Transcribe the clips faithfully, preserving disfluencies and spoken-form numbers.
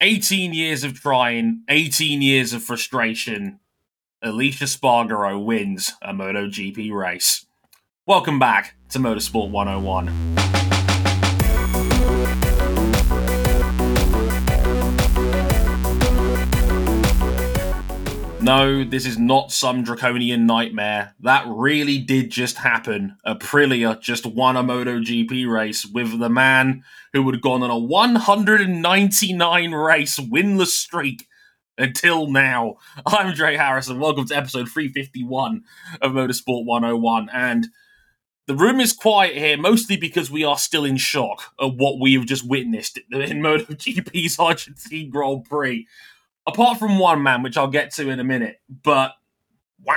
eighteen years of trying, eighteen years of frustration. Aleix Espargaró wins a MotoGP race. Welcome back to Motorsport one oh one. No, this is not some draconian nightmare. That really did just happen. Aprilia just won a MotoGP race with the man who had gone on a one hundred ninety-nine race winless streak until now. I'm Dre Harrison. Welcome to episode three fifty-one of Motorsport one oh one. And the room is quiet here, mostly because we are still in shock at what we have just witnessed in MotoGP's Argentina Grand Prix. Apart from one man, which I'll get to in a minute, but wow.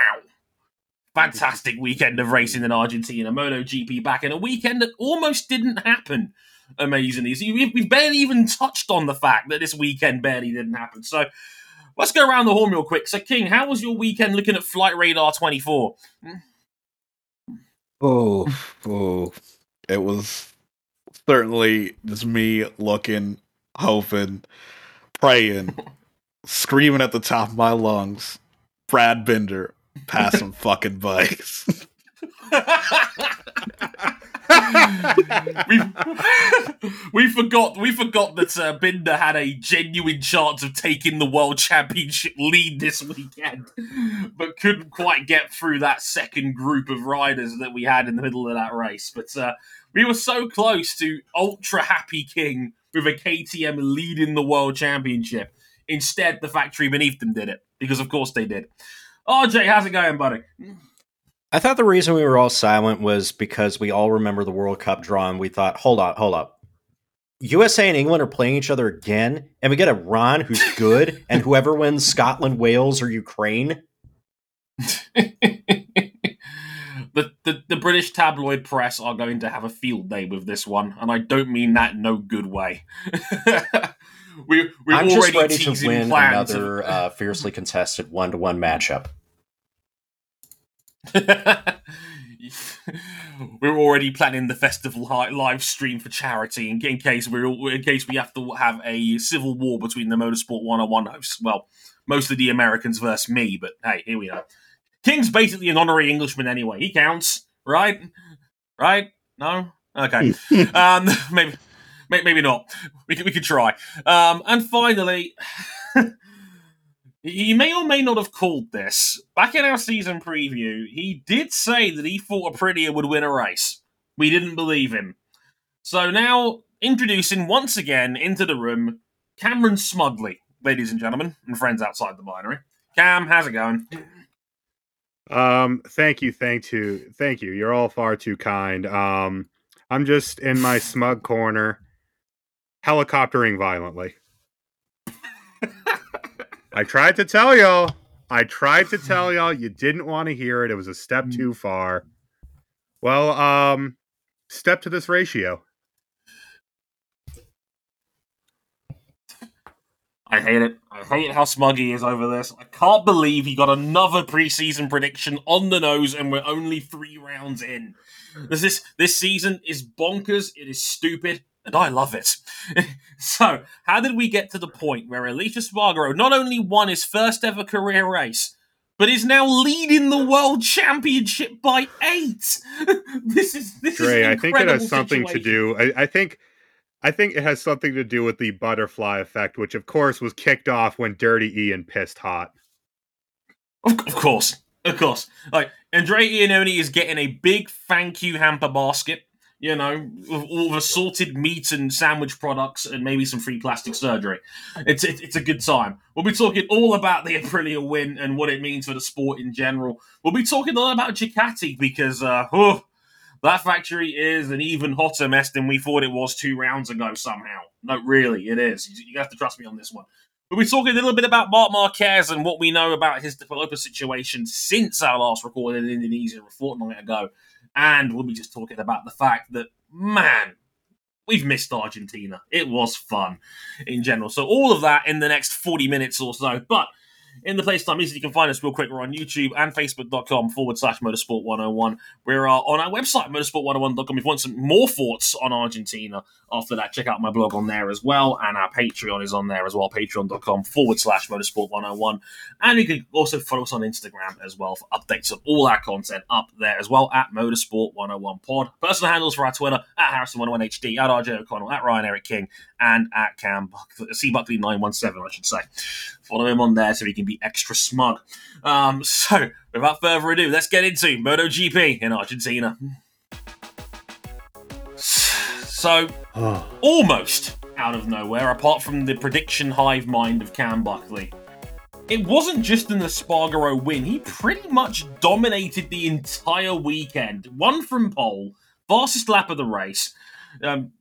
Fantastic weekend of racing in Argentina. MotoGP back in a weekend that almost didn't happen, amazingly. So we've barely even touched on the fact that this weekend barely didn't happen. So let's go around the horn real quick. So, King, how was your weekend looking at Flight Radar twenty-four? Oh, oh. It was certainly just me looking, hoping, praying. Screaming at the top of my lungs, Brad Binder, pass some fucking bikes. we, we forgot we forgot that uh, Binder had a genuine chance of taking the World Championship lead this weekend, but couldn't quite get through that second group of riders that we had in the middle of that race. But uh, we were so close to ultra happy King with a K T M leading the World Championship. Instead, the factory beneath them did it, because of course they did. R J, how's it going, buddy? I thought the reason we were all silent was because we all remember the World Cup draw, and we thought, hold on, hold up. U S A and England are playing each other again, and we get a Ron who's good, and whoever wins Scotland, Wales, or Ukraine. The, the, the British tabloid press are going to have a field day with this one, and I don't mean that in no good way. We, we're I'm just ready to win plans. another uh, fiercely contested one-to-one matchup. We're already planning the festival live stream for charity in, in case we're in case we have to have a civil war between the Motorsport one oh one hosts. Well, mostly the Americans versus me, but hey, here we are. King's basically an honorary Englishman anyway. He counts, right? Right? No? Okay. um, maybe. Maybe not. We could, we could try. Um, and finally, he may or may not have called this. Back in our season preview, he did say that he thought Aprilia would win a race. We didn't believe him. So now, introducing once again into the room, Cameron Smudley, ladies and gentlemen, and friends outside the binary. Cam, how's it going? Um, thank you, thank you, thank you. You're all far too kind. Um, I'm just in my smug corner. Helicoptering violently. I tried to tell y'all. I tried to tell y'all. You didn't want to hear it. It was a step too far. Well, um, step to this ratio. I hate it. I hate how smug he is over this. I can't believe he got another preseason prediction on the nose, and we're only three rounds in. This this season is bonkers. It is stupid. And I love it. So, how did we get to the point where Aleix Espargaró not only won his first ever career race, but is now leading the World Championship by eight? This is this Dre, is an incredible I think it has something situation. to do. I, I think, I think it has something to do with the butterfly effect, which of course was kicked off when Dirty Ian pissed hot. Of, of course, of course. Like Andrea Iannone is getting a big thank you hamper basket. You know, with all the assorted meat and sandwich products and maybe some free plastic surgery. It's it, it's a good time. We'll be talking all about the Aprilia win and what it means for the sport in general. We'll be talking a lot about Ducati because uh, oh, that factory is an even hotter mess than we thought it was two rounds ago somehow. No, really, it is. You have to trust me on this one. We'll be talking a little bit about Marc Márquez and what we know about his developer situation since our last recording in Indonesia a fortnight ago. And we'll be just talking about the fact that, man, we've missed Argentina. It was fun in general. So all of that in the next forty minutes or so. But In the place time, easy, you can find us real quick. We're on YouTube and Facebook.com forward slash Motorsport one oh one. We're uh, on our website, motorsport one oh one dot com. If you want some more thoughts on Argentina after that, check out my blog on there as well. And our Patreon is on there as well, patreon.com forward slash Motorsport one oh one. And you can also follow us on Instagram as well for updates of all our content up there as well at Motorsport one oh one Pod. Personal handles for our Twitter, at Harrison one oh one H D, at R J O'Connell, at Ryan Eric King, and at Cam C Buckley nine one seven, I should say. Follow him on there so he can be extra smug. Um, so, without further ado, let's get into MotoGP in Argentina. So, almost out of nowhere, apart from the prediction hive mind of Cam Buckley, it wasn't just an Espargaró win. He pretty much dominated the entire weekend. Won from pole, fastest lap of the race, um,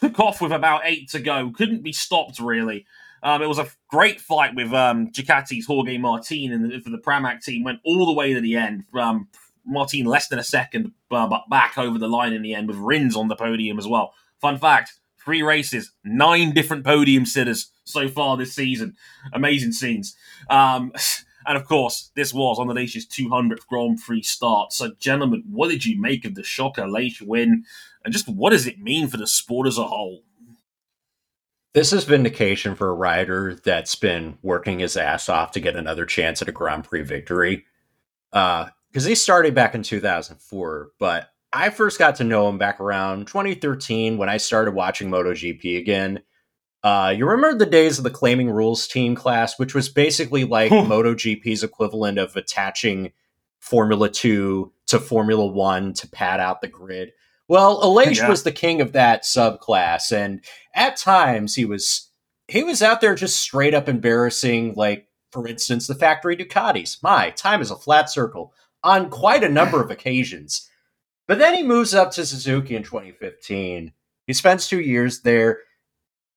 took off with about eight to go, couldn't be stopped really. Um, it was a great fight with um, Ducati's Jorge Martín and the, for the Pramac team. Went all the way to the end. Um, Martin less than a second, uh, but back over the line in the end with Rins on the podium as well. Fun fact, three races, nine different podium sitters so far this season. Amazing scenes. Um, and of course, this was on Aleix's two hundredth Grand Prix start. So gentlemen, what did you make of the shock Aleix win? And just what does it mean for the sport as a whole? This is vindication for a rider that's been working his ass off to get another chance at a Grand Prix victory. Because uh, he started back in two thousand four, but I first got to know him back around twenty thirteen when I started watching MotoGP again. Uh, you remember the days of the Claiming Rules team class, which was basically like MotoGP's equivalent of attaching Formula two to Formula one to pad out the grid. Well, Aleix yeah. was the king of that subclass, and at times he was he was out there just straight up embarrassing, like, for instance, the factory Ducatis. My, time is a flat circle on quite a number of occasions. But then he moves up to Suzuki in twenty fifteen. He spends two years there,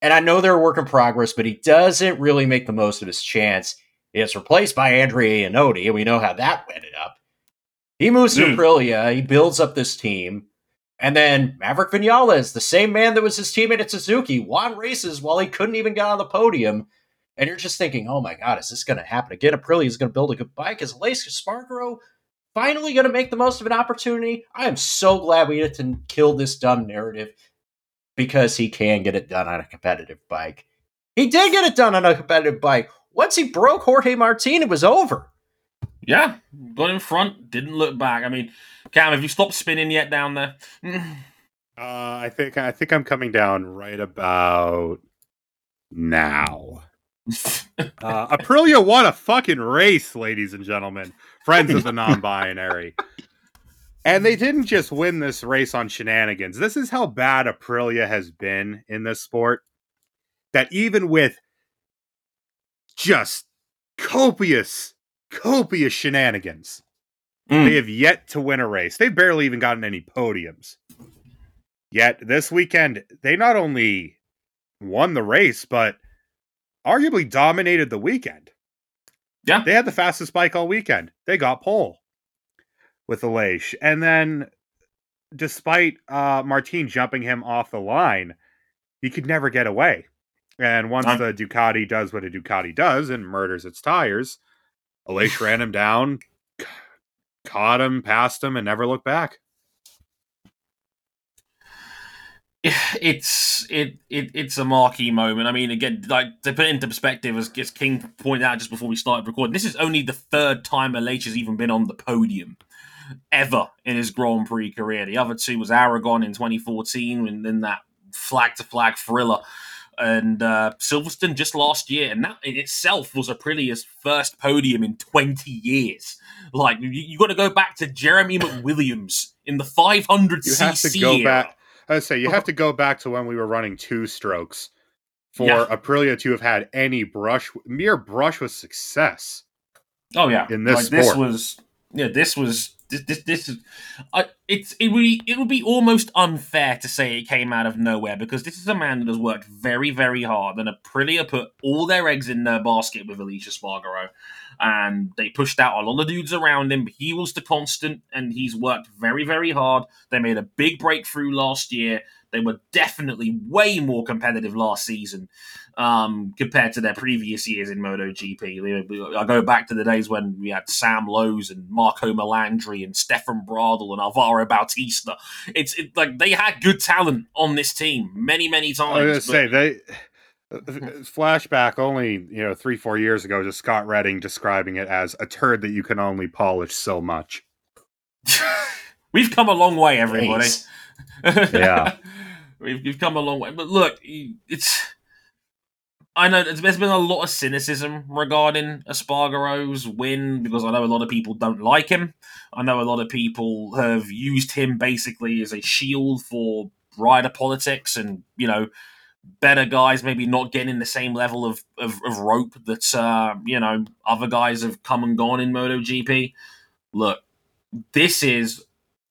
and I know they're a work in progress, but he doesn't really make the most of his chance. He is replaced by Andrea Iannone, and we know how that ended up. He moves mm. to Aprilia. He builds up this team. And then Maverick Viñales, the same man that was his teammate at Suzuki, won races while he couldn't even get on the podium. And you're just thinking, oh my God, is this going to happen again? Aprilia is going to build a good bike. Is Aleix Espargaró finally going to make the most of an opportunity? I am so glad we get to kill this dumb narrative because he can get it done on a competitive bike. He did get it done on a competitive bike. Once he broke Jorge Martín, it was over. Yeah, got in front, didn't look back. I mean, Cam, have you stopped spinning yet down there? uh, I think I think I'm coming down right about now. uh, Aprilia won a fucking race, ladies and gentlemen, friends of the non-binary, and they didn't just win this race on shenanigans. This is how bad Aprilia has been in this sport. That even with just copious. copious shenanigans mm. they have yet to win a race. They've barely even gotten any podiums yet. This weekend they not only won the race but arguably dominated the weekend. Yeah, they had the fastest bike all weekend. They got pole with Aleix, and then despite uh Martin jumping him off the line, he could never get away. And once um. the Ducati does what a Ducati does and murders its tires, Aleix ran him down, c- caught him, passed him, and never looked back. It's it, it it's a marquee moment. I mean, again, like, to put it into perspective, as, as King pointed out just before we started recording, this is only the third time Aleix has even been on the podium ever in his Grand Prix career. The other two was Aragon in twenty fourteen, and then that flag-to-flag thriller. And uh, Silverstone just last year, and that in itself was Aprilia's first podium in twenty years. Like, you, you got to go back to Jeremy McWilliams in the five hundred cc. You have to go era. back. I say you have to go back to when we were running two strokes for yeah. Aprilia to have had any brush, mere brush with success. Oh yeah, in this like, sport. this was yeah, this was. This, this is, uh, it's it would be, it would be almost unfair to say it came out of nowhere, because this is a man that has worked very, very hard, and Aprilia put all their eggs in their basket with Aleix Espargaró, and they pushed out a lot of dudes around him. But he was the constant, and he's worked very, very hard. They made a big breakthrough last year. They were definitely way more competitive last season um, compared to their previous years in MotoGP. I go back to the days when we had Sam Lowes and Marco Melandri and Stefan Bradl and Alvaro Bautista. It's it, like they had good talent on this team many, many times. I was going to say, they... Flashback only, you know, three, four years ago to Scott Redding describing it as a turd that you can only polish so much. We've come a long way, everybody. Yeah. We've, we've come a long way. But look, it's... I know there's been a lot of cynicism regarding Espargaró's win because I know a lot of people don't like him. I know a lot of people have used him basically as a shield for rider politics and, you know, better guys maybe not getting in the same level of, of, of rope that, uh, you know, other guys have come and gone in MotoGP. Look, this is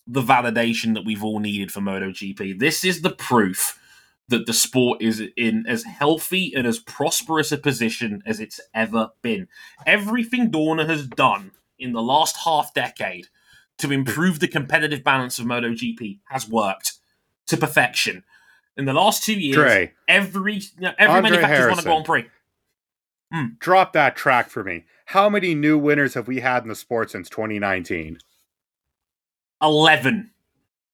the validation that we've all needed for MotoGP. This is the proof that the sport is in as healthy and as prosperous a position as it's ever been. Everything Dorna has done in the last half decade to improve the competitive balance of MotoGP has worked to perfection. In the last two years, Dre, every every manufacturer's won a Grand Prix. Mm. Drop that track for me. How many new winners have we had in the sport since twenty nineteen? eleven.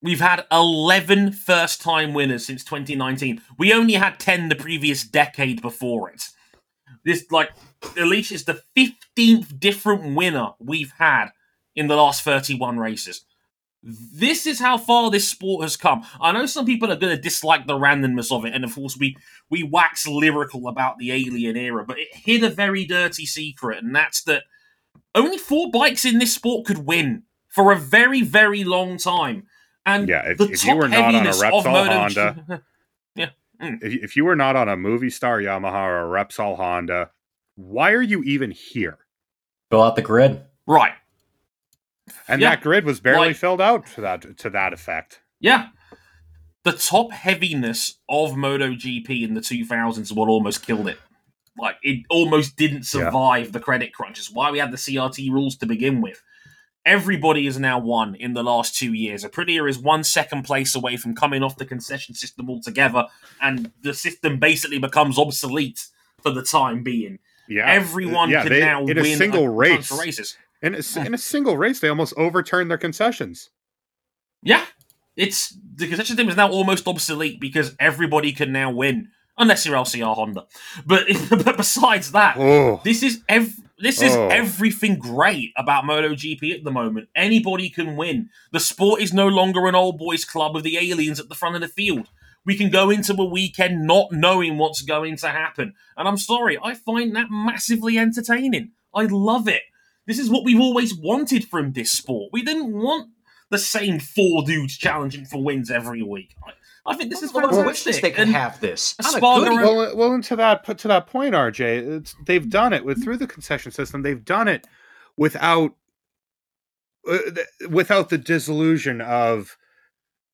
We've had eleven first-time winners since twenty nineteen. We only had ten the previous decade before it. This, like, at least it's the fifteenth different winner we've had in the last thirty-one races. This is how far this sport has come. I know some people are going to dislike the randomness of it, and of course we, we wax lyrical about the alien era, but it hid a very dirty secret, and that's that only four bikes in this sport could win for a very, very long time. And yeah, if, the if top you were not on a Repsol Honda, yeah. mm. if, if you were not on a movie star Yamaha or a Repsol Honda, why are you even here? Fill out the grid. Right. And yeah. that grid was barely like, filled out to that to that effect. Yeah. The top heaviness of MotoGP in the two thousands is what almost killed it. Like, it almost didn't survive yeah. the credit crunch. It's why we had the C R T rules to begin with. Everybody has now won in the last two years. Aprilia is one second place away from coming off the concession system altogether, and the system basically becomes obsolete for the time being. Yeah. Everyone yeah, can they, now in win a single a race. Bunch of races. In a, in a single race, they almost overturned their concessions. Yeah. it's The concession team is now almost obsolete because everybody can now win, unless you're L C R Honda. But, but besides that, oh. this is ev- this is oh. everything great about MotoGP at the moment. Anybody can win. The sport is no longer an old boys club with the aliens at the front of the field. We can go into a weekend not knowing what's going to happen. And I'm sorry, I find that massively entertaining. I love it. This is what we've always wanted from this sport. We didn't want the same four dudes challenging for wins every week. I, I think this is what I wish they could have this. Well, well, and to that, put to that point, R J, it's, they've done it with through the concession system. They've done it without uh, without the disillusion of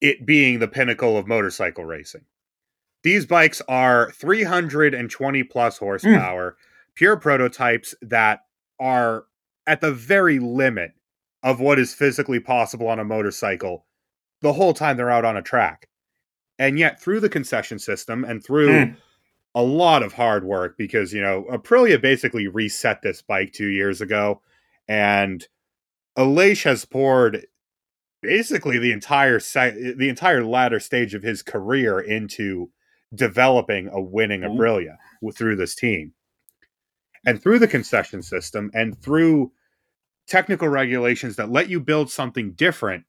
it being the pinnacle of motorcycle racing. These bikes are three hundred twenty plus horsepower, mm. pure prototypes that are at the very limit of what is physically possible on a motorcycle the whole time they're out on a track. And yet through the concession system and through mm. a lot of hard work, because, you know, Aprilia basically reset this bike two years ago, and Aleix has poured basically the entire se- the entire latter stage of his career into developing a winning mm. Aprilia through this team. And through the concession system and through technical regulations that let you build something different,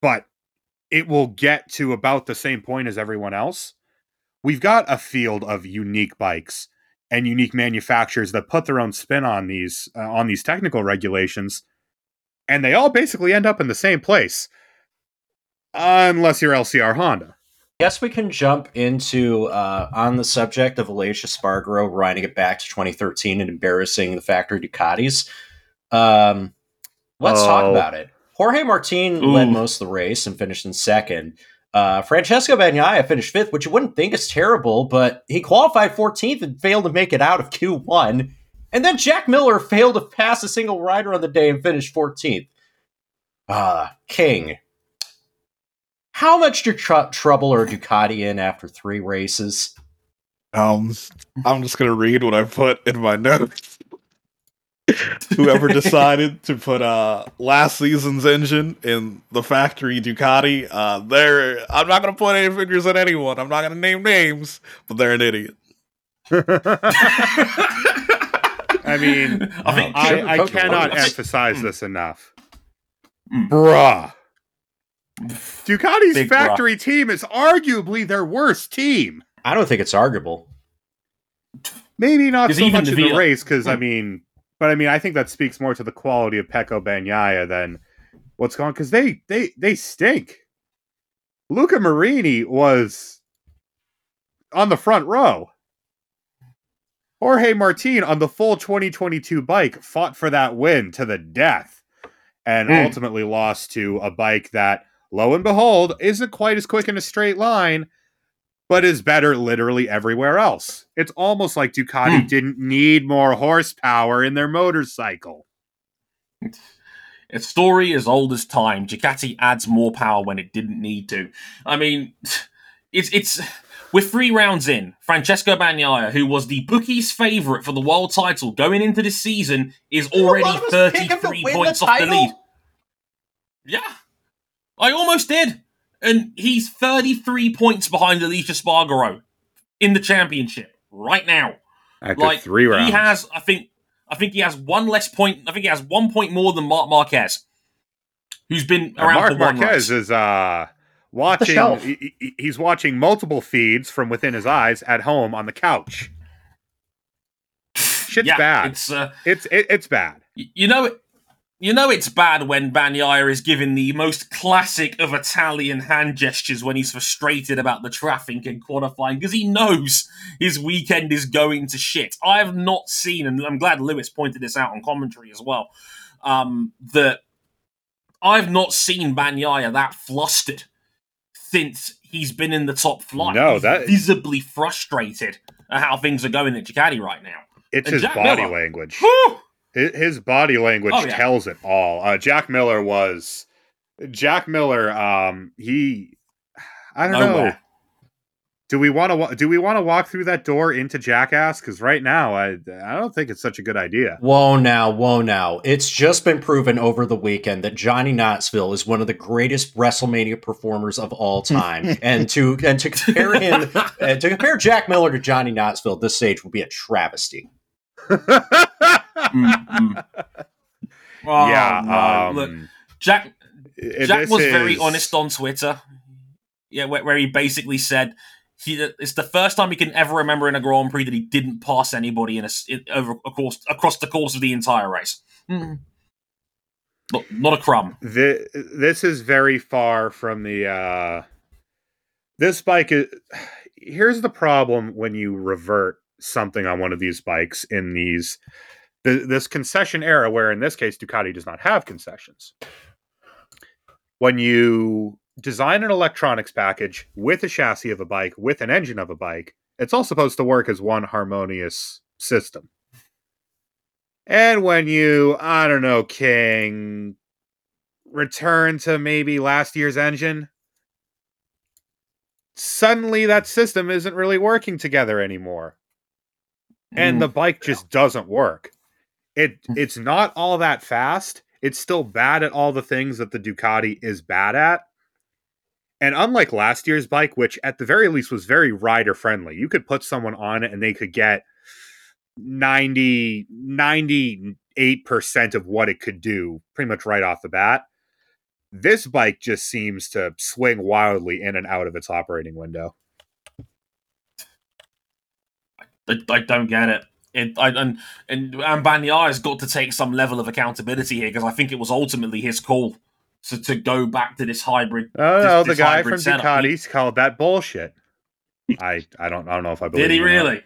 but it will get to about the same point as everyone else. We've got a field of unique bikes and unique manufacturers that put their own spin on these, uh, on these technical regulations. And they all basically end up in the same place. Unless you're L C R Honda. I guess we can jump into, uh, on the subject of Aleix Espargaró riding it back to twenty thirteen and embarrassing the factory Ducatis. Um, let's oh. talk about it. Jorge Martín Ooh. led most of the race and finished in second. Uh, Francesco Bagnaia finished fifth, which you wouldn't think is terrible, but he qualified fourteenth and failed to make it out of Q one. And then Jack Miller failed to pass a single rider on the day and finished fourteenth. Uh, King. How much tr- trouble are Ducati in after three races? Um, I'm just going to read what I put in my notes. Whoever decided to put uh, last season's engine in the factory Ducati, uh, they're I'm not going to point any fingers at anyone. I'm not going to name names, but they're an idiot. I mean, I, mean, I, sure, I, I cannot emphasize mm. this enough. Mm. Bruh. Ducati's Big factory bruh. team is arguably their worst team. I don't think it's arguable. Maybe not so much in the, the race, because, mm. I mean, but I mean, I think that speaks more to the quality of Pecco Bagnaia than what's gone, because they, they, they stink. Luca Marini was on the front row. Jorge Martín on the full twenty twenty-two bike fought for that win to the death and mm. ultimately lost to a bike that, lo and behold, isn't quite as quick in a straight line, but is better literally everywhere else. It's almost like Ducati mm. didn't need more horsepower in their motorcycle. A story as old as time. Ducati adds more power when it didn't need to. I mean, it's it's... We're three rounds in. Francesco Bagnaia, who was the bookies' favourite for the world title going into this season, is already thirty-three points off the lead. Yeah. I almost did. And he's thirty-three points behind Aleix Espargaró in the championship right now. After like, three rounds. He has, I think, I think he has one less point. I think he has one point more than Marc Márquez, who's been around Marc for one Marquez race. is, uh... Watching, he, he's watching multiple feeds from within his eyes at home on the couch. Shit's yeah, bad. It's uh, it's it, it's bad. You know, you know it's bad when Bagnaia is given the most classic of Italian hand gestures when he's frustrated about the traffic and qualifying because he knows his weekend is going to shit. I have not seen, and I'm glad Lewis pointed this out on commentary as well, um, that I've not seen Bagnaia that flustered since he's been in the top flight. No, that he's visibly frustrated at how things are going at Ducati right now. It's his body, Miller, language. His, his body language. His body language tells it all. Uh, Jack Miller was... Jack Miller, um, he... I don't Nowhere. know. Do we want to wa- Do we want to walk through that door into Jackass? Because right now, I I don't think it's such a good idea. Whoa now, whoa now. It's just been proven over the weekend that Johnny Knoxville is one of the greatest WrestleMania performers of all time. and to and to compare him uh, to compare Jack Miller to Johnny Knoxville at this stage would be a travesty. mm-hmm. oh, yeah. No. Um, Look, Jack Jack was is... very honest on Twitter. Yeah, where, where he basically said He, it's the first time he can ever remember in a Grand Prix that he didn't pass anybody in a, in, over a course, across the course of the entire race. Mm. Not, not a crumb. The, this is very far from the... Uh, this bike is... Here's the problem when you revert something on one of these bikes in these... The, this concession era, where in this case Ducati does not have concessions. When you... design an electronics package with a chassis of a bike, with an engine of a bike, it's all supposed to work as one harmonious system. And when you, I don't know, King, return to maybe last year's engine, suddenly that system isn't really working together anymore. And mm. the bike just doesn't work. It It's not all that fast. It's still bad at all the things that the Ducati is bad at. And unlike last year's bike, which at the very least was very rider-friendly, you could put someone on it and they could get ninety, ninety-eight percent of what it could do pretty much right off the bat. This bike just seems to swing wildly in and out of its operating window. I, I don't get it. It, I, and and, and Bagnaia has got to take some level of accountability here because I think it was ultimately his call. So to go back to this hybrid, oh no, this, the guy from setup. Ducati's called that bullshit. I, I don't I don't know if I believe. Did he really?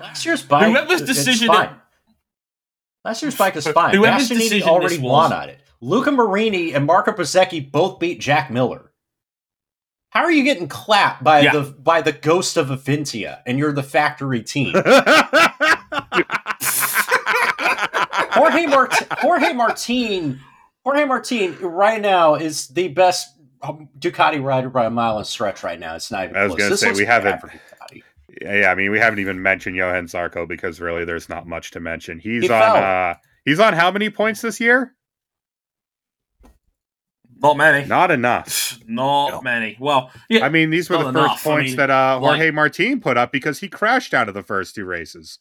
Last year's bike. Whoever's decision. It, last year's bike is fine. Whoever's Bastianini decision already won on it. Luca Marini and Marco Bezzecchi both beat Jack Miller. How are you getting clapped by yeah. the by the ghost of Avintia and you're the factory team? Jorge Mart- Jorge Martín Jorge Martin right now is the best Ducati rider by a mile and stretch right now. It's not even I was going to say, we haven't... Yeah, I mean, we haven't even mentioned Johan Zarco because really there's not much to mention. He's he on uh, He's on how many points this year? Not many. Not enough. not no. many. Well, yeah, I mean, these were the first enough. points I mean, that uh, Jorge like, Martin put up because he crashed out of the first two races.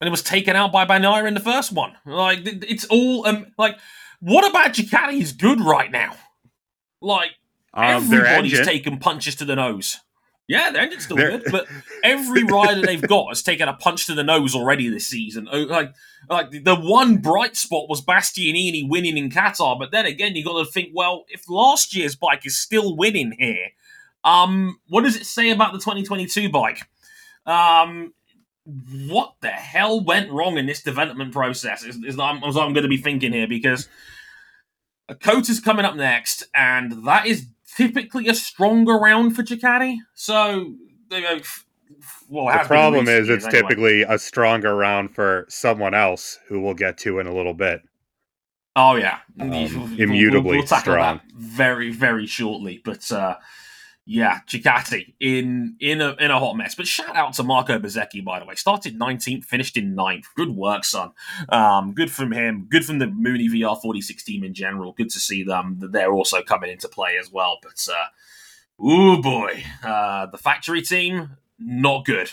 And it was taken out by Bagnaia in the first one. Like, it's all... Um, like, what about Ducati is good right now? Like, um, everybody's taking punches to the nose. Yeah, the engine's still They're... good, but every rider they've got has taken a punch to the nose already this season. Like, like the one bright spot was Bastianini winning in Qatar, but then again, you got to think, well, if last year's bike is still winning here, um, what does it say about the twenty twenty-two bike? Um, what the hell went wrong in this development process? Is, is I'm, I'm going to be thinking here because a coat is coming up next, and that is. Typically a stronger round for Ducati. So, they go, well, the problem is it's anyway. typically a stronger round for someone else who we'll get to in a little bit. Oh, yeah. Um, um, immutably we'll, we'll tackle strong. That very, very shortly. But, uh, yeah, Ducati in in a, in a hot mess. But shout out to Marco Bezzecchi, by the way. Started nineteenth, finished in ninth. Good work, son. Um, good from him. Good from the Mooney V R forty-six team in general. Good to see them. They're also coming into play as well. But, uh, ooh, boy. Uh, the factory team, not good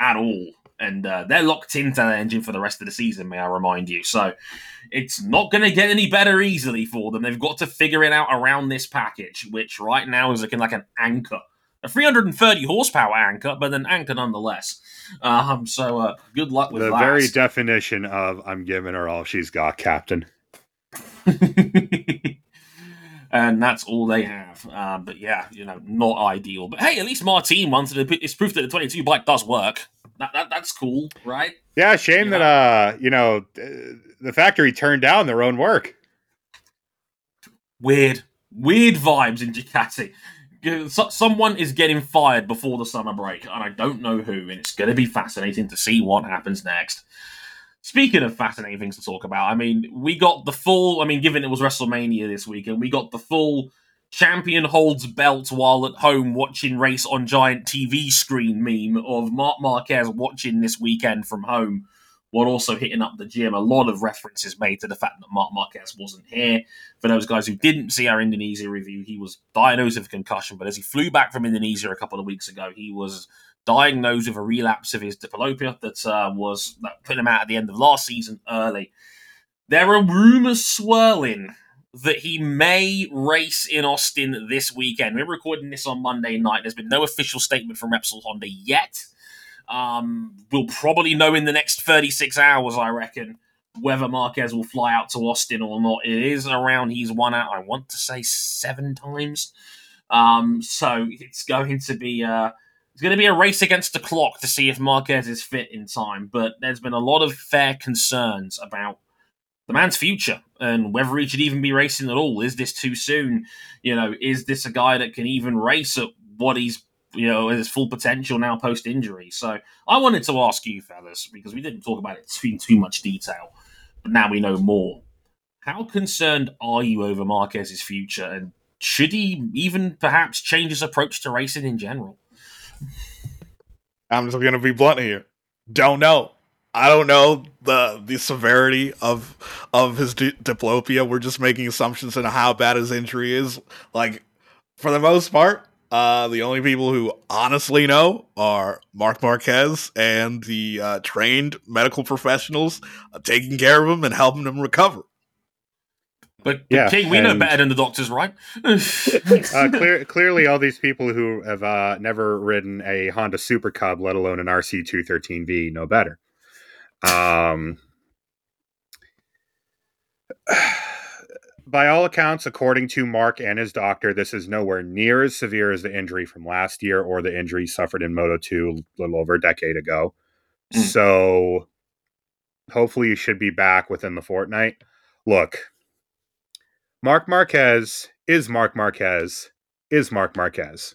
at all. And uh, they're locked into their engine for the rest of the season, may I remind you. So it's not going to get any better easily for them. They've got to figure it out around this package, which right now is looking like an anchor. A three hundred thirty horsepower anchor, but an anchor nonetheless. Um, so uh, good luck with the that. The very definition of I'm giving her all she's got, Captain. And that's all they have. Um, but yeah, you know, not ideal. But hey, at least Martin won. So it's proof that the twenty-two bike does work. That, that that's cool, right? Yeah, shame yeah. that uh, you know, the factory turned down their own work. Weird, weird vibes in Ducati. Someone is getting fired before the summer break, and I don't know who. And it's going to be fascinating to see what happens next. Speaking of fascinating things to talk about, I mean, we got the full. I mean, given it was WrestleMania this weekend, we got the full. Champion holds belt while at home watching race on giant T V screen meme of Marc Márquez watching this weekend from home while also hitting up the gym. A lot of references made to the fact that Marc Márquez wasn't here. For those guys who didn't see our Indonesia review, he was diagnosed with concussion, but as he flew back from Indonesia a couple of weeks ago, he was diagnosed with a relapse of his diplopia that uh, was that put him out at the end of last season early. There are rumours swirling that he may race in Austin this weekend. We're recording this on Monday night. There's been no official statement from Repsol Honda yet. Um, we'll probably know in the next thirty-six hours, I reckon, whether Marquez will fly out to Austin or not. It is around he's won out, I want to say, seven times. Um, so it's going to be uh, it's going to be a race against the clock to see if Marquez is fit in time. But there's been a lot of fair concerns about the man's future and whether he should even be racing at all. Is this too soon? You know, is this a guy that can even race at what he's, you know, his full potential now post injury? So I wanted to ask you fellas, because we didn't talk about it in too much detail, but now we know more. How concerned are you over Marquez's future? And should he even perhaps change his approach to racing in general? I'm just going to be blunt here. Don't know. I don't know the the severity of of his di- diplopia. We're just making assumptions on how bad his injury is. Like, for the most part, uh, the only people who honestly know are Marc Márquez and the uh, trained medical professionals uh, taking care of him and helping him recover. But, but yeah, King, we know better than the doctors, right? uh, clear, clearly, all these people who have uh, never ridden a Honda Super Cub, let alone an R C two thirteen V, know better. Um, by all accounts, according to Mark and his doctor, this is nowhere near as severe as the injury from last year or the injury suffered in Moto two a little over a decade ago. Mm. So hopefully you should be back within the fortnight. Look, Marc Márquez is Marc Márquez is Marc Márquez.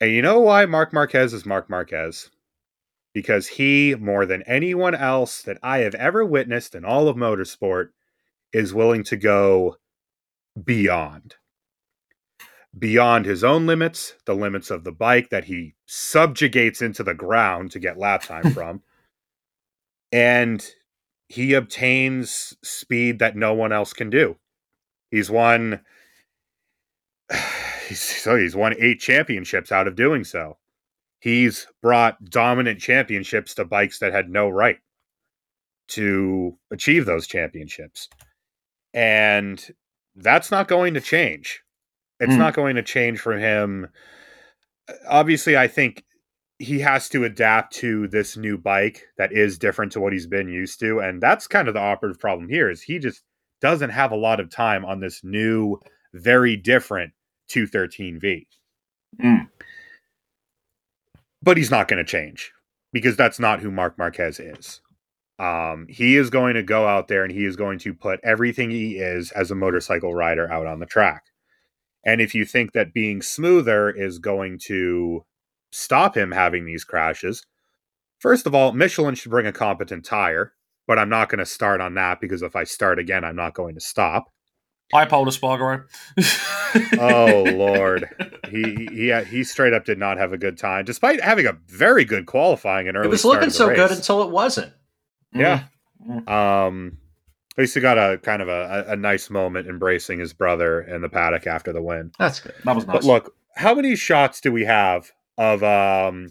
And you know why Marc Márquez is Marc Márquez? because he, more than anyone else that I have ever witnessed in all of motorsport, is willing to go beyond. Beyond his own limits, the limits of the bike that he subjugates into the ground to get lap time from. And he obtains speed that no one else can do. He's won... So he's won eight championships out of doing so. He's brought dominant championships to bikes that had no right to achieve those championships. And that's not going to change. It's mm. not going to change for him. Obviously, I think he has to adapt to this new bike that is different to what he's been used to. And that's kind of the operative problem here is he just doesn't have a lot of time on this new, very different two thirteen V. Mm. But he's not going to change because that's not who Marc Márquez is. Um, he is going to go out there and he is going to put everything he is as a motorcycle rider out on the track. And if you think that being smoother is going to stop him having these crashes, first of all, Michelin should bring a competent tire, but I'm not going to start on that because if I start again, I'm not going to stop. I polled Espargaró. Oh, Lord. He, he he straight up did not have a good time, despite having a very good qualifying and early start. It was looking so race. good until it wasn't. Yeah. Mm-hmm. Um, at least he got a kind of a, a nice moment embracing his brother in the paddock after the win. That's good. That was nice. But look, how many shots do we have of um,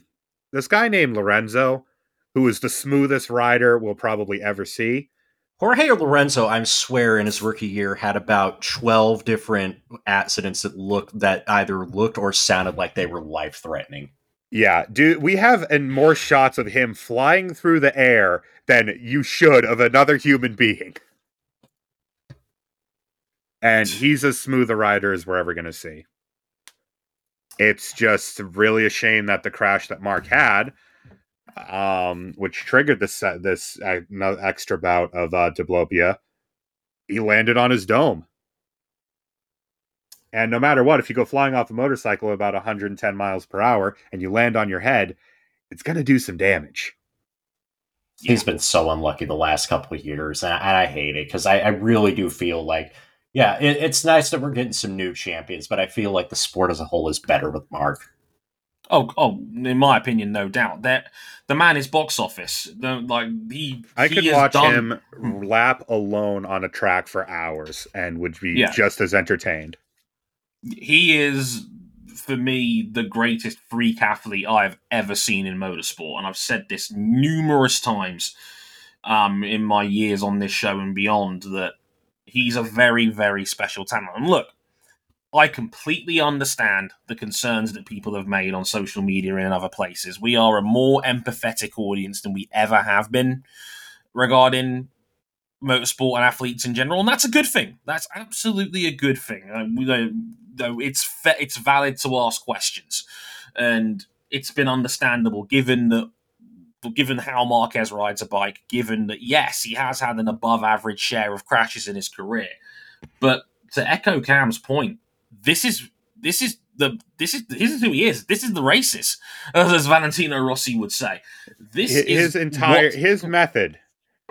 this guy named Lorenzo, who is the smoothest rider we'll probably ever see? Jorge Lorenzo, I swear, in his rookie year, had about twelve different accidents that looked that either looked or sounded like they were life-threatening. Yeah, dude, we have and more shots of him flying through the air than you should of another human being. And he's as smooth a rider as we're ever going to see. It's just really a shame that the crash that Marc had, Um, which triggered this uh, this uh, extra bout of uh, diplopia. He landed on his dome, and no matter what, if you go flying off a motorcycle at about one hundred ten miles per hour and you land on your head, it's going to do some damage. He's been so unlucky the last couple of years, and I, and I hate it because I, I really do feel like, yeah, it, it's nice that we're getting some new champions, but I feel like the sport as a whole is better with Marc. Oh, oh! In my opinion, no doubt that the man is box office. The, like he, I he could watch done... him lap alone on a track for hours and would be yeah. just as entertained. He is, for me, the greatest freak athlete I've ever seen in motorsport, and I've said this numerous times um, in my years on this show and beyond that he's a very, very special talent. And look, I completely understand the concerns that people have made on social media and in other places. We are a more empathetic audience than we ever have been regarding motorsport and athletes in general, and that's a good thing. That's absolutely a good thing. Uh, we though it's fe- it's valid to ask questions, and it's been understandable given that given how Márquez rides a bike, given that yes, he has had an above-average share of crashes in his career, but to echo Cam's point. This is this is the this is this is who he is. This is the racist, as Valentino Rossi would say. This his, is his entire what... his method.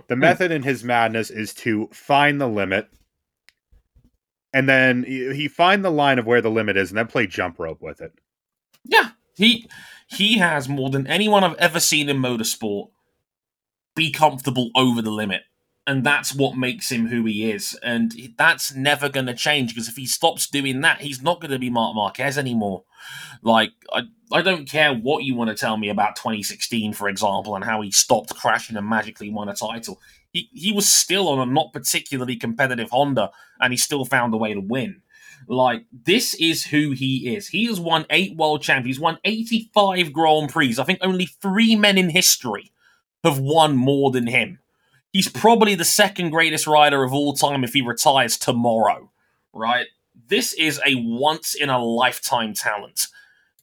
The method in his madness is to find the limit, and then he find the line of where the limit is, and then play jump rope with it. Yeah, he he has more than anyone I've ever seen in motorsport be comfortable over the limit. And that's what makes him who he is. And that's never going to change because if he stops doing that, he's not going to be Marc Márquez anymore. Like, I, I don't care what you want to tell me about twenty sixteen, for example, and how he stopped crashing and magically won a title. He, he was still on a not particularly competitive Honda, and he still found a way to win. Like, this is who he is. He has won eight world champions. He's won eighty-five Grand Prix. I think only three men in history have won more than him. He's probably the second greatest rider of all time if he retires tomorrow, right? This is a once-in-a-lifetime talent.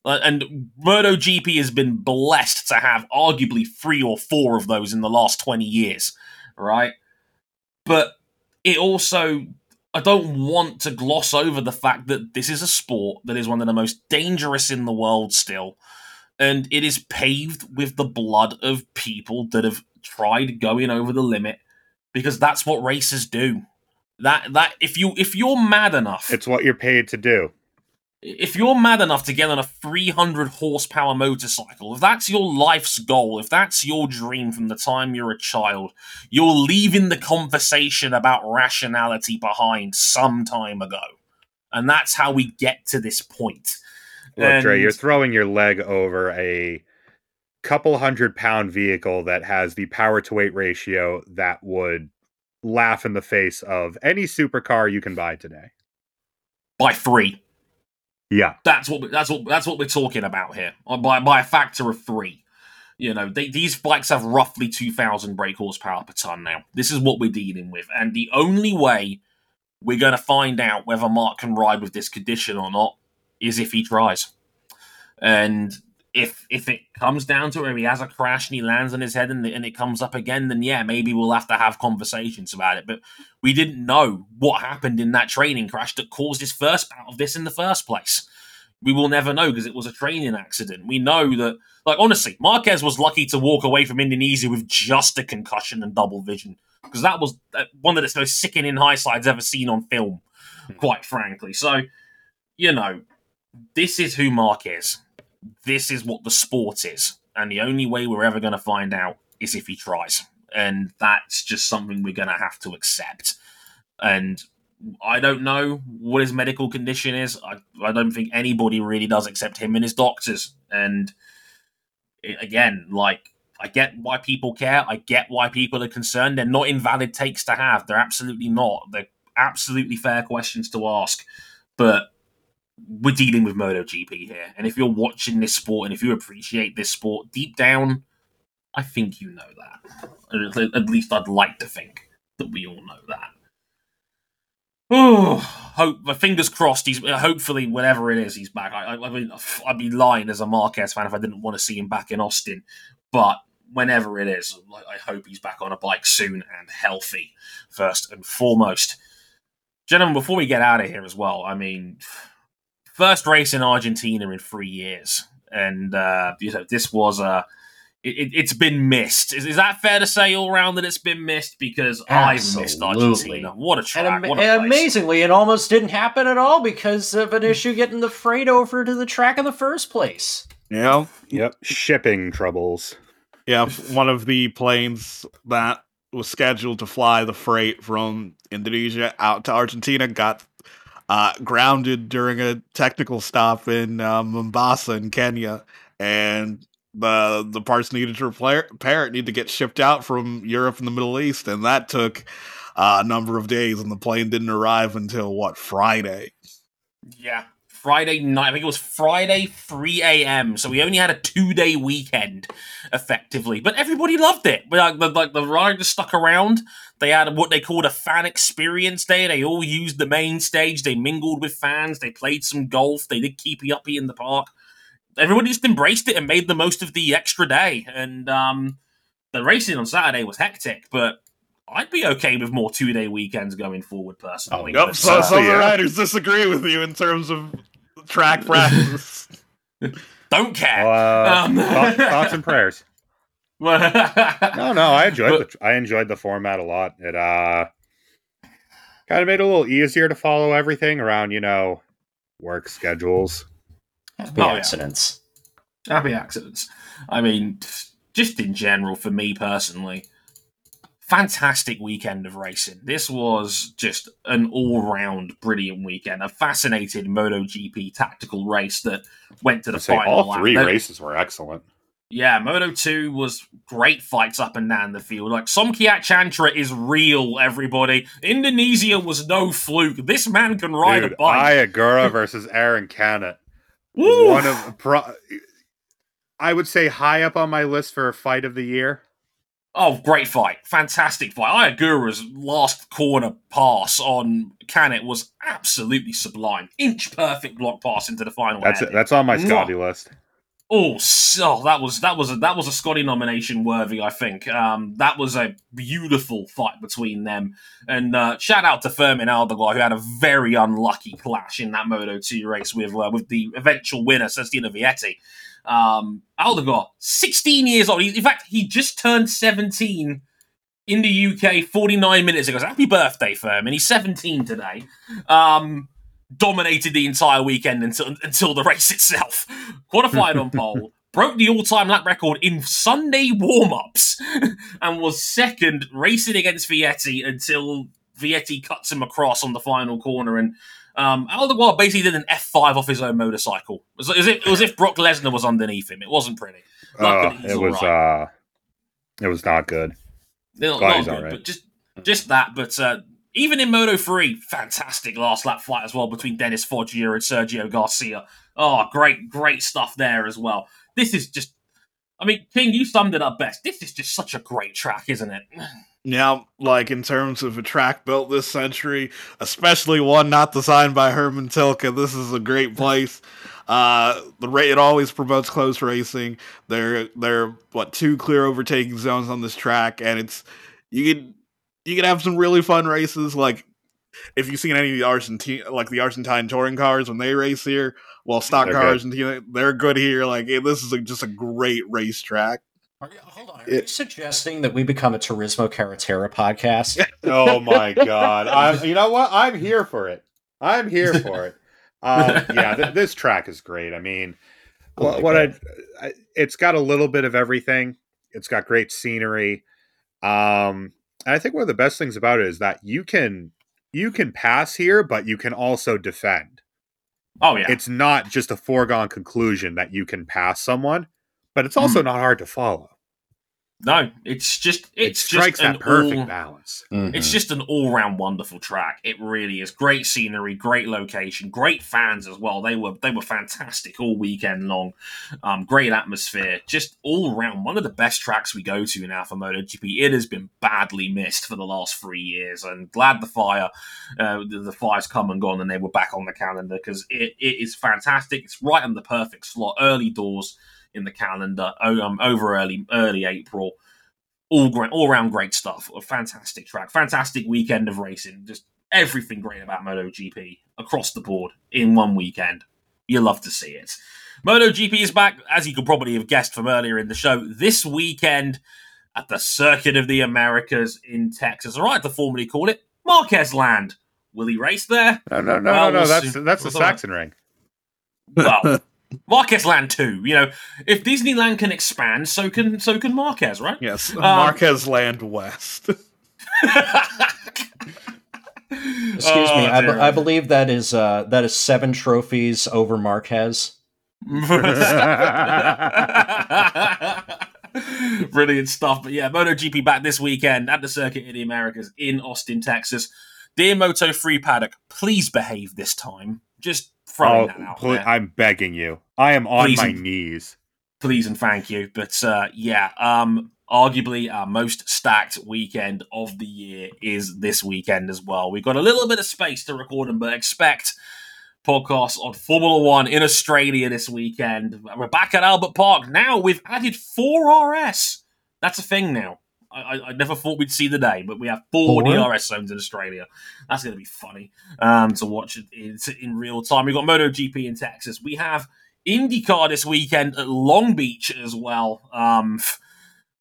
Uh, and MotoGP has been blessed to have arguably three or four of those in the last twenty years, right? But it also, I don't want to gloss over the fact that this is a sport that is one of the most dangerous in the world still. and it is paved with the blood of people that have tried going over the limit, because that's what racers do. That that if you if you're mad enough, it's what you're paid to do. If you're mad enough to get on a three hundred horsepower motorcycle, if that's your life's goal, if that's your dream from the time you're a child, you're leaving the conversation about rationality behind some time ago. And that's how we get to this point. Look, and... Dre, you're throwing your leg over a couple hundred pound vehicle that has the power to weight ratio that would laugh in the face of any supercar you can buy today. By three. Yeah, that's what that's what that's what we're talking about here. By by a factor of three, you know, they, these bikes have roughly two thousand brake horsepower per ton now. This is what we're dealing with, and the only way we're going to find out whether Mark can ride with this condition or not is if he tries. And if if it comes down to it, he has a crash and he lands on his head and, and it comes up again, then yeah, maybe we'll have to have conversations about it. But we didn't know what happened in that training crash that caused his first bout of this in the first place. We will never know because it was a training accident. We know that, like, honestly, Marquez was lucky to walk away from Indonesia with just a concussion and double vision, because that was one of the most sickening high sides ever seen on film, quite frankly. So, you know, this is who Mark is. This is what the sport is. And the only way we're ever going to find out is if he tries. And that's just something we're going to have to accept. And I don't know what his medical condition is. I, I don't think anybody really does except him and his doctors. And it, again, like, I get why people care. I get why people are concerned. They're not invalid takes to have. They're absolutely not. They're absolutely fair questions to ask. But we're dealing with MotoGP here. And if you're watching this sport and if you appreciate this sport, deep down, I think you know that. At least I'd like to think that we all know that. Oh, hope, fingers crossed. He's hopefully, whenever it is, he's back. I, I mean, I'd be lying as a Marquez fan if I didn't want to see him back in Austin. But whenever it is, I hope he's back on a bike soon and healthy, first and foremost. Gentlemen, before we get out of here as well, I mean... First race in Argentina in three years, and uh, you know this was a. It, it's been missed. Is, is that fair to say all round that it's been missed? Because I've missed Argentina. What a track! And, am- what a and amazingly, it almost didn't happen at all because of an issue getting the freight over to the track in the first place. Yeah. Yep. Shipping troubles. Yeah, one of the planes that was scheduled to fly the freight from Indonesia out to Argentina got. Uh, grounded during a technical stop in uh, Mombasa in Kenya, and the the parts needed to repair, repair it need to get shipped out from Europe and the Middle East, and that took uh, a number of days, and the plane didn't arrive until, what, Friday? Yeah, Friday night. I think it was Friday, three a.m., so we only had a two-day weekend, effectively, but everybody loved it. Like the, like, the riders stuck around. They had what they called a fan experience day. They all used the main stage. They mingled with fans. They played some golf. They did keepy-uppy in the park. Everyone just embraced it and made the most of the extra day. And um, the racing on Saturday was hectic, but I'd be okay with more two-day weekends going forward, personally. Oh, yep. So, uh, some yeah. riders disagree with you in terms of track practice. Don't care. Uh, um, thoughts, thoughts and prayers. no, no, I enjoyed but, the I enjoyed the format a lot. It uh, kind of made it a little easier to follow everything around, you know, work schedules, happy oh, accidents, yeah. happy accidents. I mean, just in general, for me personally, fantastic weekend of racing. This was just an all-round brilliant weekend. A fascinating MotoGP tactical race that went to the final. All three lap. races were excellent. Yeah, Moto two was great fights up and down the field. Like, Somkiat Chantra is real, everybody. Indonesia was no fluke. This man can ride Dude, a bike. Ayagura versus Aaron Canet. Woo! One of, pro- I would say high up on my list for a fight of the year. Oh, great fight. Fantastic fight. Ayagura's last corner pass on Canet was absolutely sublime. Inch perfect block pass into the final. That's, it, that's on my Scotty list. Oh, oh, that was that was a, that was a Scotty nomination worthy, I think. Um, that was a beautiful fight between them, and uh, shout out to Fermín Aldeguer, who had a very unlucky clash in that Moto two race with uh, with the eventual winner, Sestino Vietti. Um, Aldeguer, sixteen years old. He, in fact, he just turned seventeen in the U K forty-nine minutes ago. So happy birthday, Fermín. He's seventeen today. Um, dominated the entire weekend until until the race itself. Qualified on pole, broke the all-time lap record in Sunday warm-ups, and was second, racing against Vietti until Vietti cuts him across on the final corner. And um, Aldeguer basically did an F five off his own motorcycle. It was, as if, it was as if Brock Lesnar was underneath him. It wasn't pretty. Luckily, uh, it was right. uh, it was not good. Not, not good, right. But just just that. But uh, even in Moto three, fantastic last lap fight as well between Dennis Foggia and Sergio Garcia. Oh, great, great stuff there as well. This is just, I mean, King, you summed it up best. This is just such a great track, isn't it? Yeah, like in terms of a track built this century, especially one not designed by Herman Tilke, this is a great place. Uh, the rate it always promotes close racing. There, there are what two clear overtaking zones on this track, and it's you could you could have some really fun races. Like if you've seen any of the Argentine, like the Argentine touring cars when they race here, well, stock they're cars good. And they're good here. Like hey, this is a, just a great racetrack. Are you, hold on, are it, you suggesting that we become a Turismo Carretera podcast? Oh my god! I'm, you know what? I'm here for it. I'm here for it. Uh, yeah, th- this track is great. I mean, oh what I, I it's got a little bit of everything. It's got great scenery. Um, and I think one of the best things about it is that you can you can pass here, but you can also defend. Oh yeah, it's not just a foregone conclusion that you can pass someone, but it's also mm. not hard to follow. No, it's just it's it strikes just that perfect all, balance. Mm-hmm. It's just an all-round wonderful track. It really is. Great scenery, great location, great fans as well. They were they were fantastic all weekend long. Um, great atmosphere, just all around one of the best tracks we go to now for MotoGP. It has been badly missed for the last three years, and glad the fire, uh, the, the fire's come and gone, and they were back on the calendar because it, it is fantastic. It's right on the perfect slot, early doors in the calendar, um, over early early April. All great, all round great stuff. A fantastic track, fantastic weekend of racing. Just everything great about MotoGP across the board in one weekend. You love to see it. MotoGP is back, as you could probably have guessed from earlier in the show, this weekend at the Circuit of the Americas in Texas. All right, to formally call it Marquez Land. Will he race there? No, no, no, well, no. no. That's that's the Saxon ring. Well. Marquez Land two, you know, if Disneyland can expand, so can so can Marquez, right? Yes, um, Marquez Land West. Excuse oh, me, I, be- I believe that is uh, that is seven trophies over Marquez. Brilliant stuff, but yeah, MotoGP back this weekend at the Circuit of the Americas in Austin, Texas. Dear Moto three paddock, please behave this time. Just throwing oh, that out pl- there. I'm begging you. I am on please my and, knees. Please and thank you. But uh, yeah, um, arguably our most stacked weekend of the year is this weekend as well. We've got a little bit of space to record them, but expect podcasts on Formula One in Australia this weekend. We're back at Albert Park now. We've added four R S. That's a thing now. I, I never thought we'd see the day, but we have four D R S zones in Australia. That's going to be funny um, to watch it in, in real time. We've got MotoGP in Texas. We have IndyCar this weekend at Long Beach as well. Um,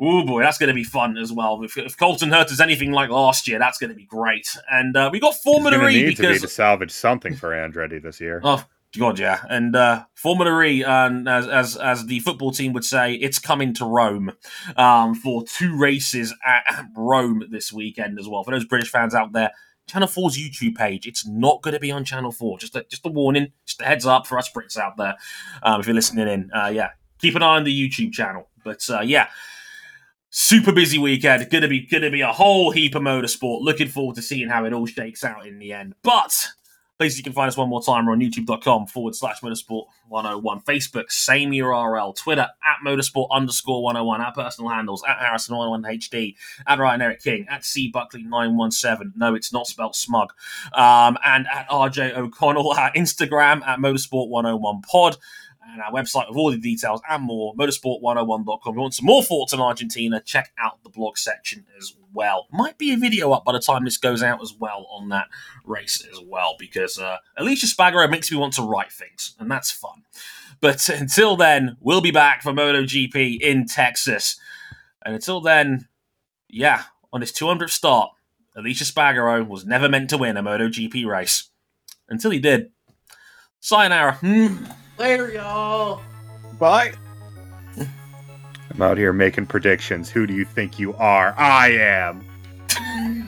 oh, boy, that's going to be fun as well. If, if Colton Herta is anything like last year, that's going to be great. And uh, we got Formula E. He's going to need because... to, be to salvage something for Andretti this year. Oh, God, yeah. And uh, Formula E, um, as, as as the football team would say, it's coming to Rome um, for two races at Rome this weekend as well. For those British fans out there, Channel four's YouTube page, it's not going to be on Channel four. Just a, just a warning, just a heads up for us Brits out there. Um, if you're listening in, uh, yeah, keep an eye on the YouTube channel. But uh, yeah, super busy weekend. Going to be, going to be a whole heap of motorsport. Looking forward to seeing how it all shakes out in the end. But... places you can find us one more time are on youtube.com forward slash motorsport one oh one, Facebook, same U R L, Twitter at motorsport underscore one oh one, our personal handles at Harrison one oh one H D, at Ryan Eric King, at C Buckley nine one seven. No, it's not spelt smug. Um, and at R J O'Connell, our Instagram at motorsport one oh one pod. and our website with all the details and more, motorsport one oh one dot com. If you want some more thoughts on Argentina, check out the blog section as well. Might be a video up by the time this goes out as well on that race as well, because uh, Aleix Espargaró makes me want to write things, and that's fun. But until then, we'll be back for MotoGP in Texas. And until then, yeah, on his two hundredth start, Aleix Espargaró was never meant to win a MotoGP race. Until he did. Sayonara. Later, y'all. Bye. I'm out here making predictions. Who do you think you are? I am.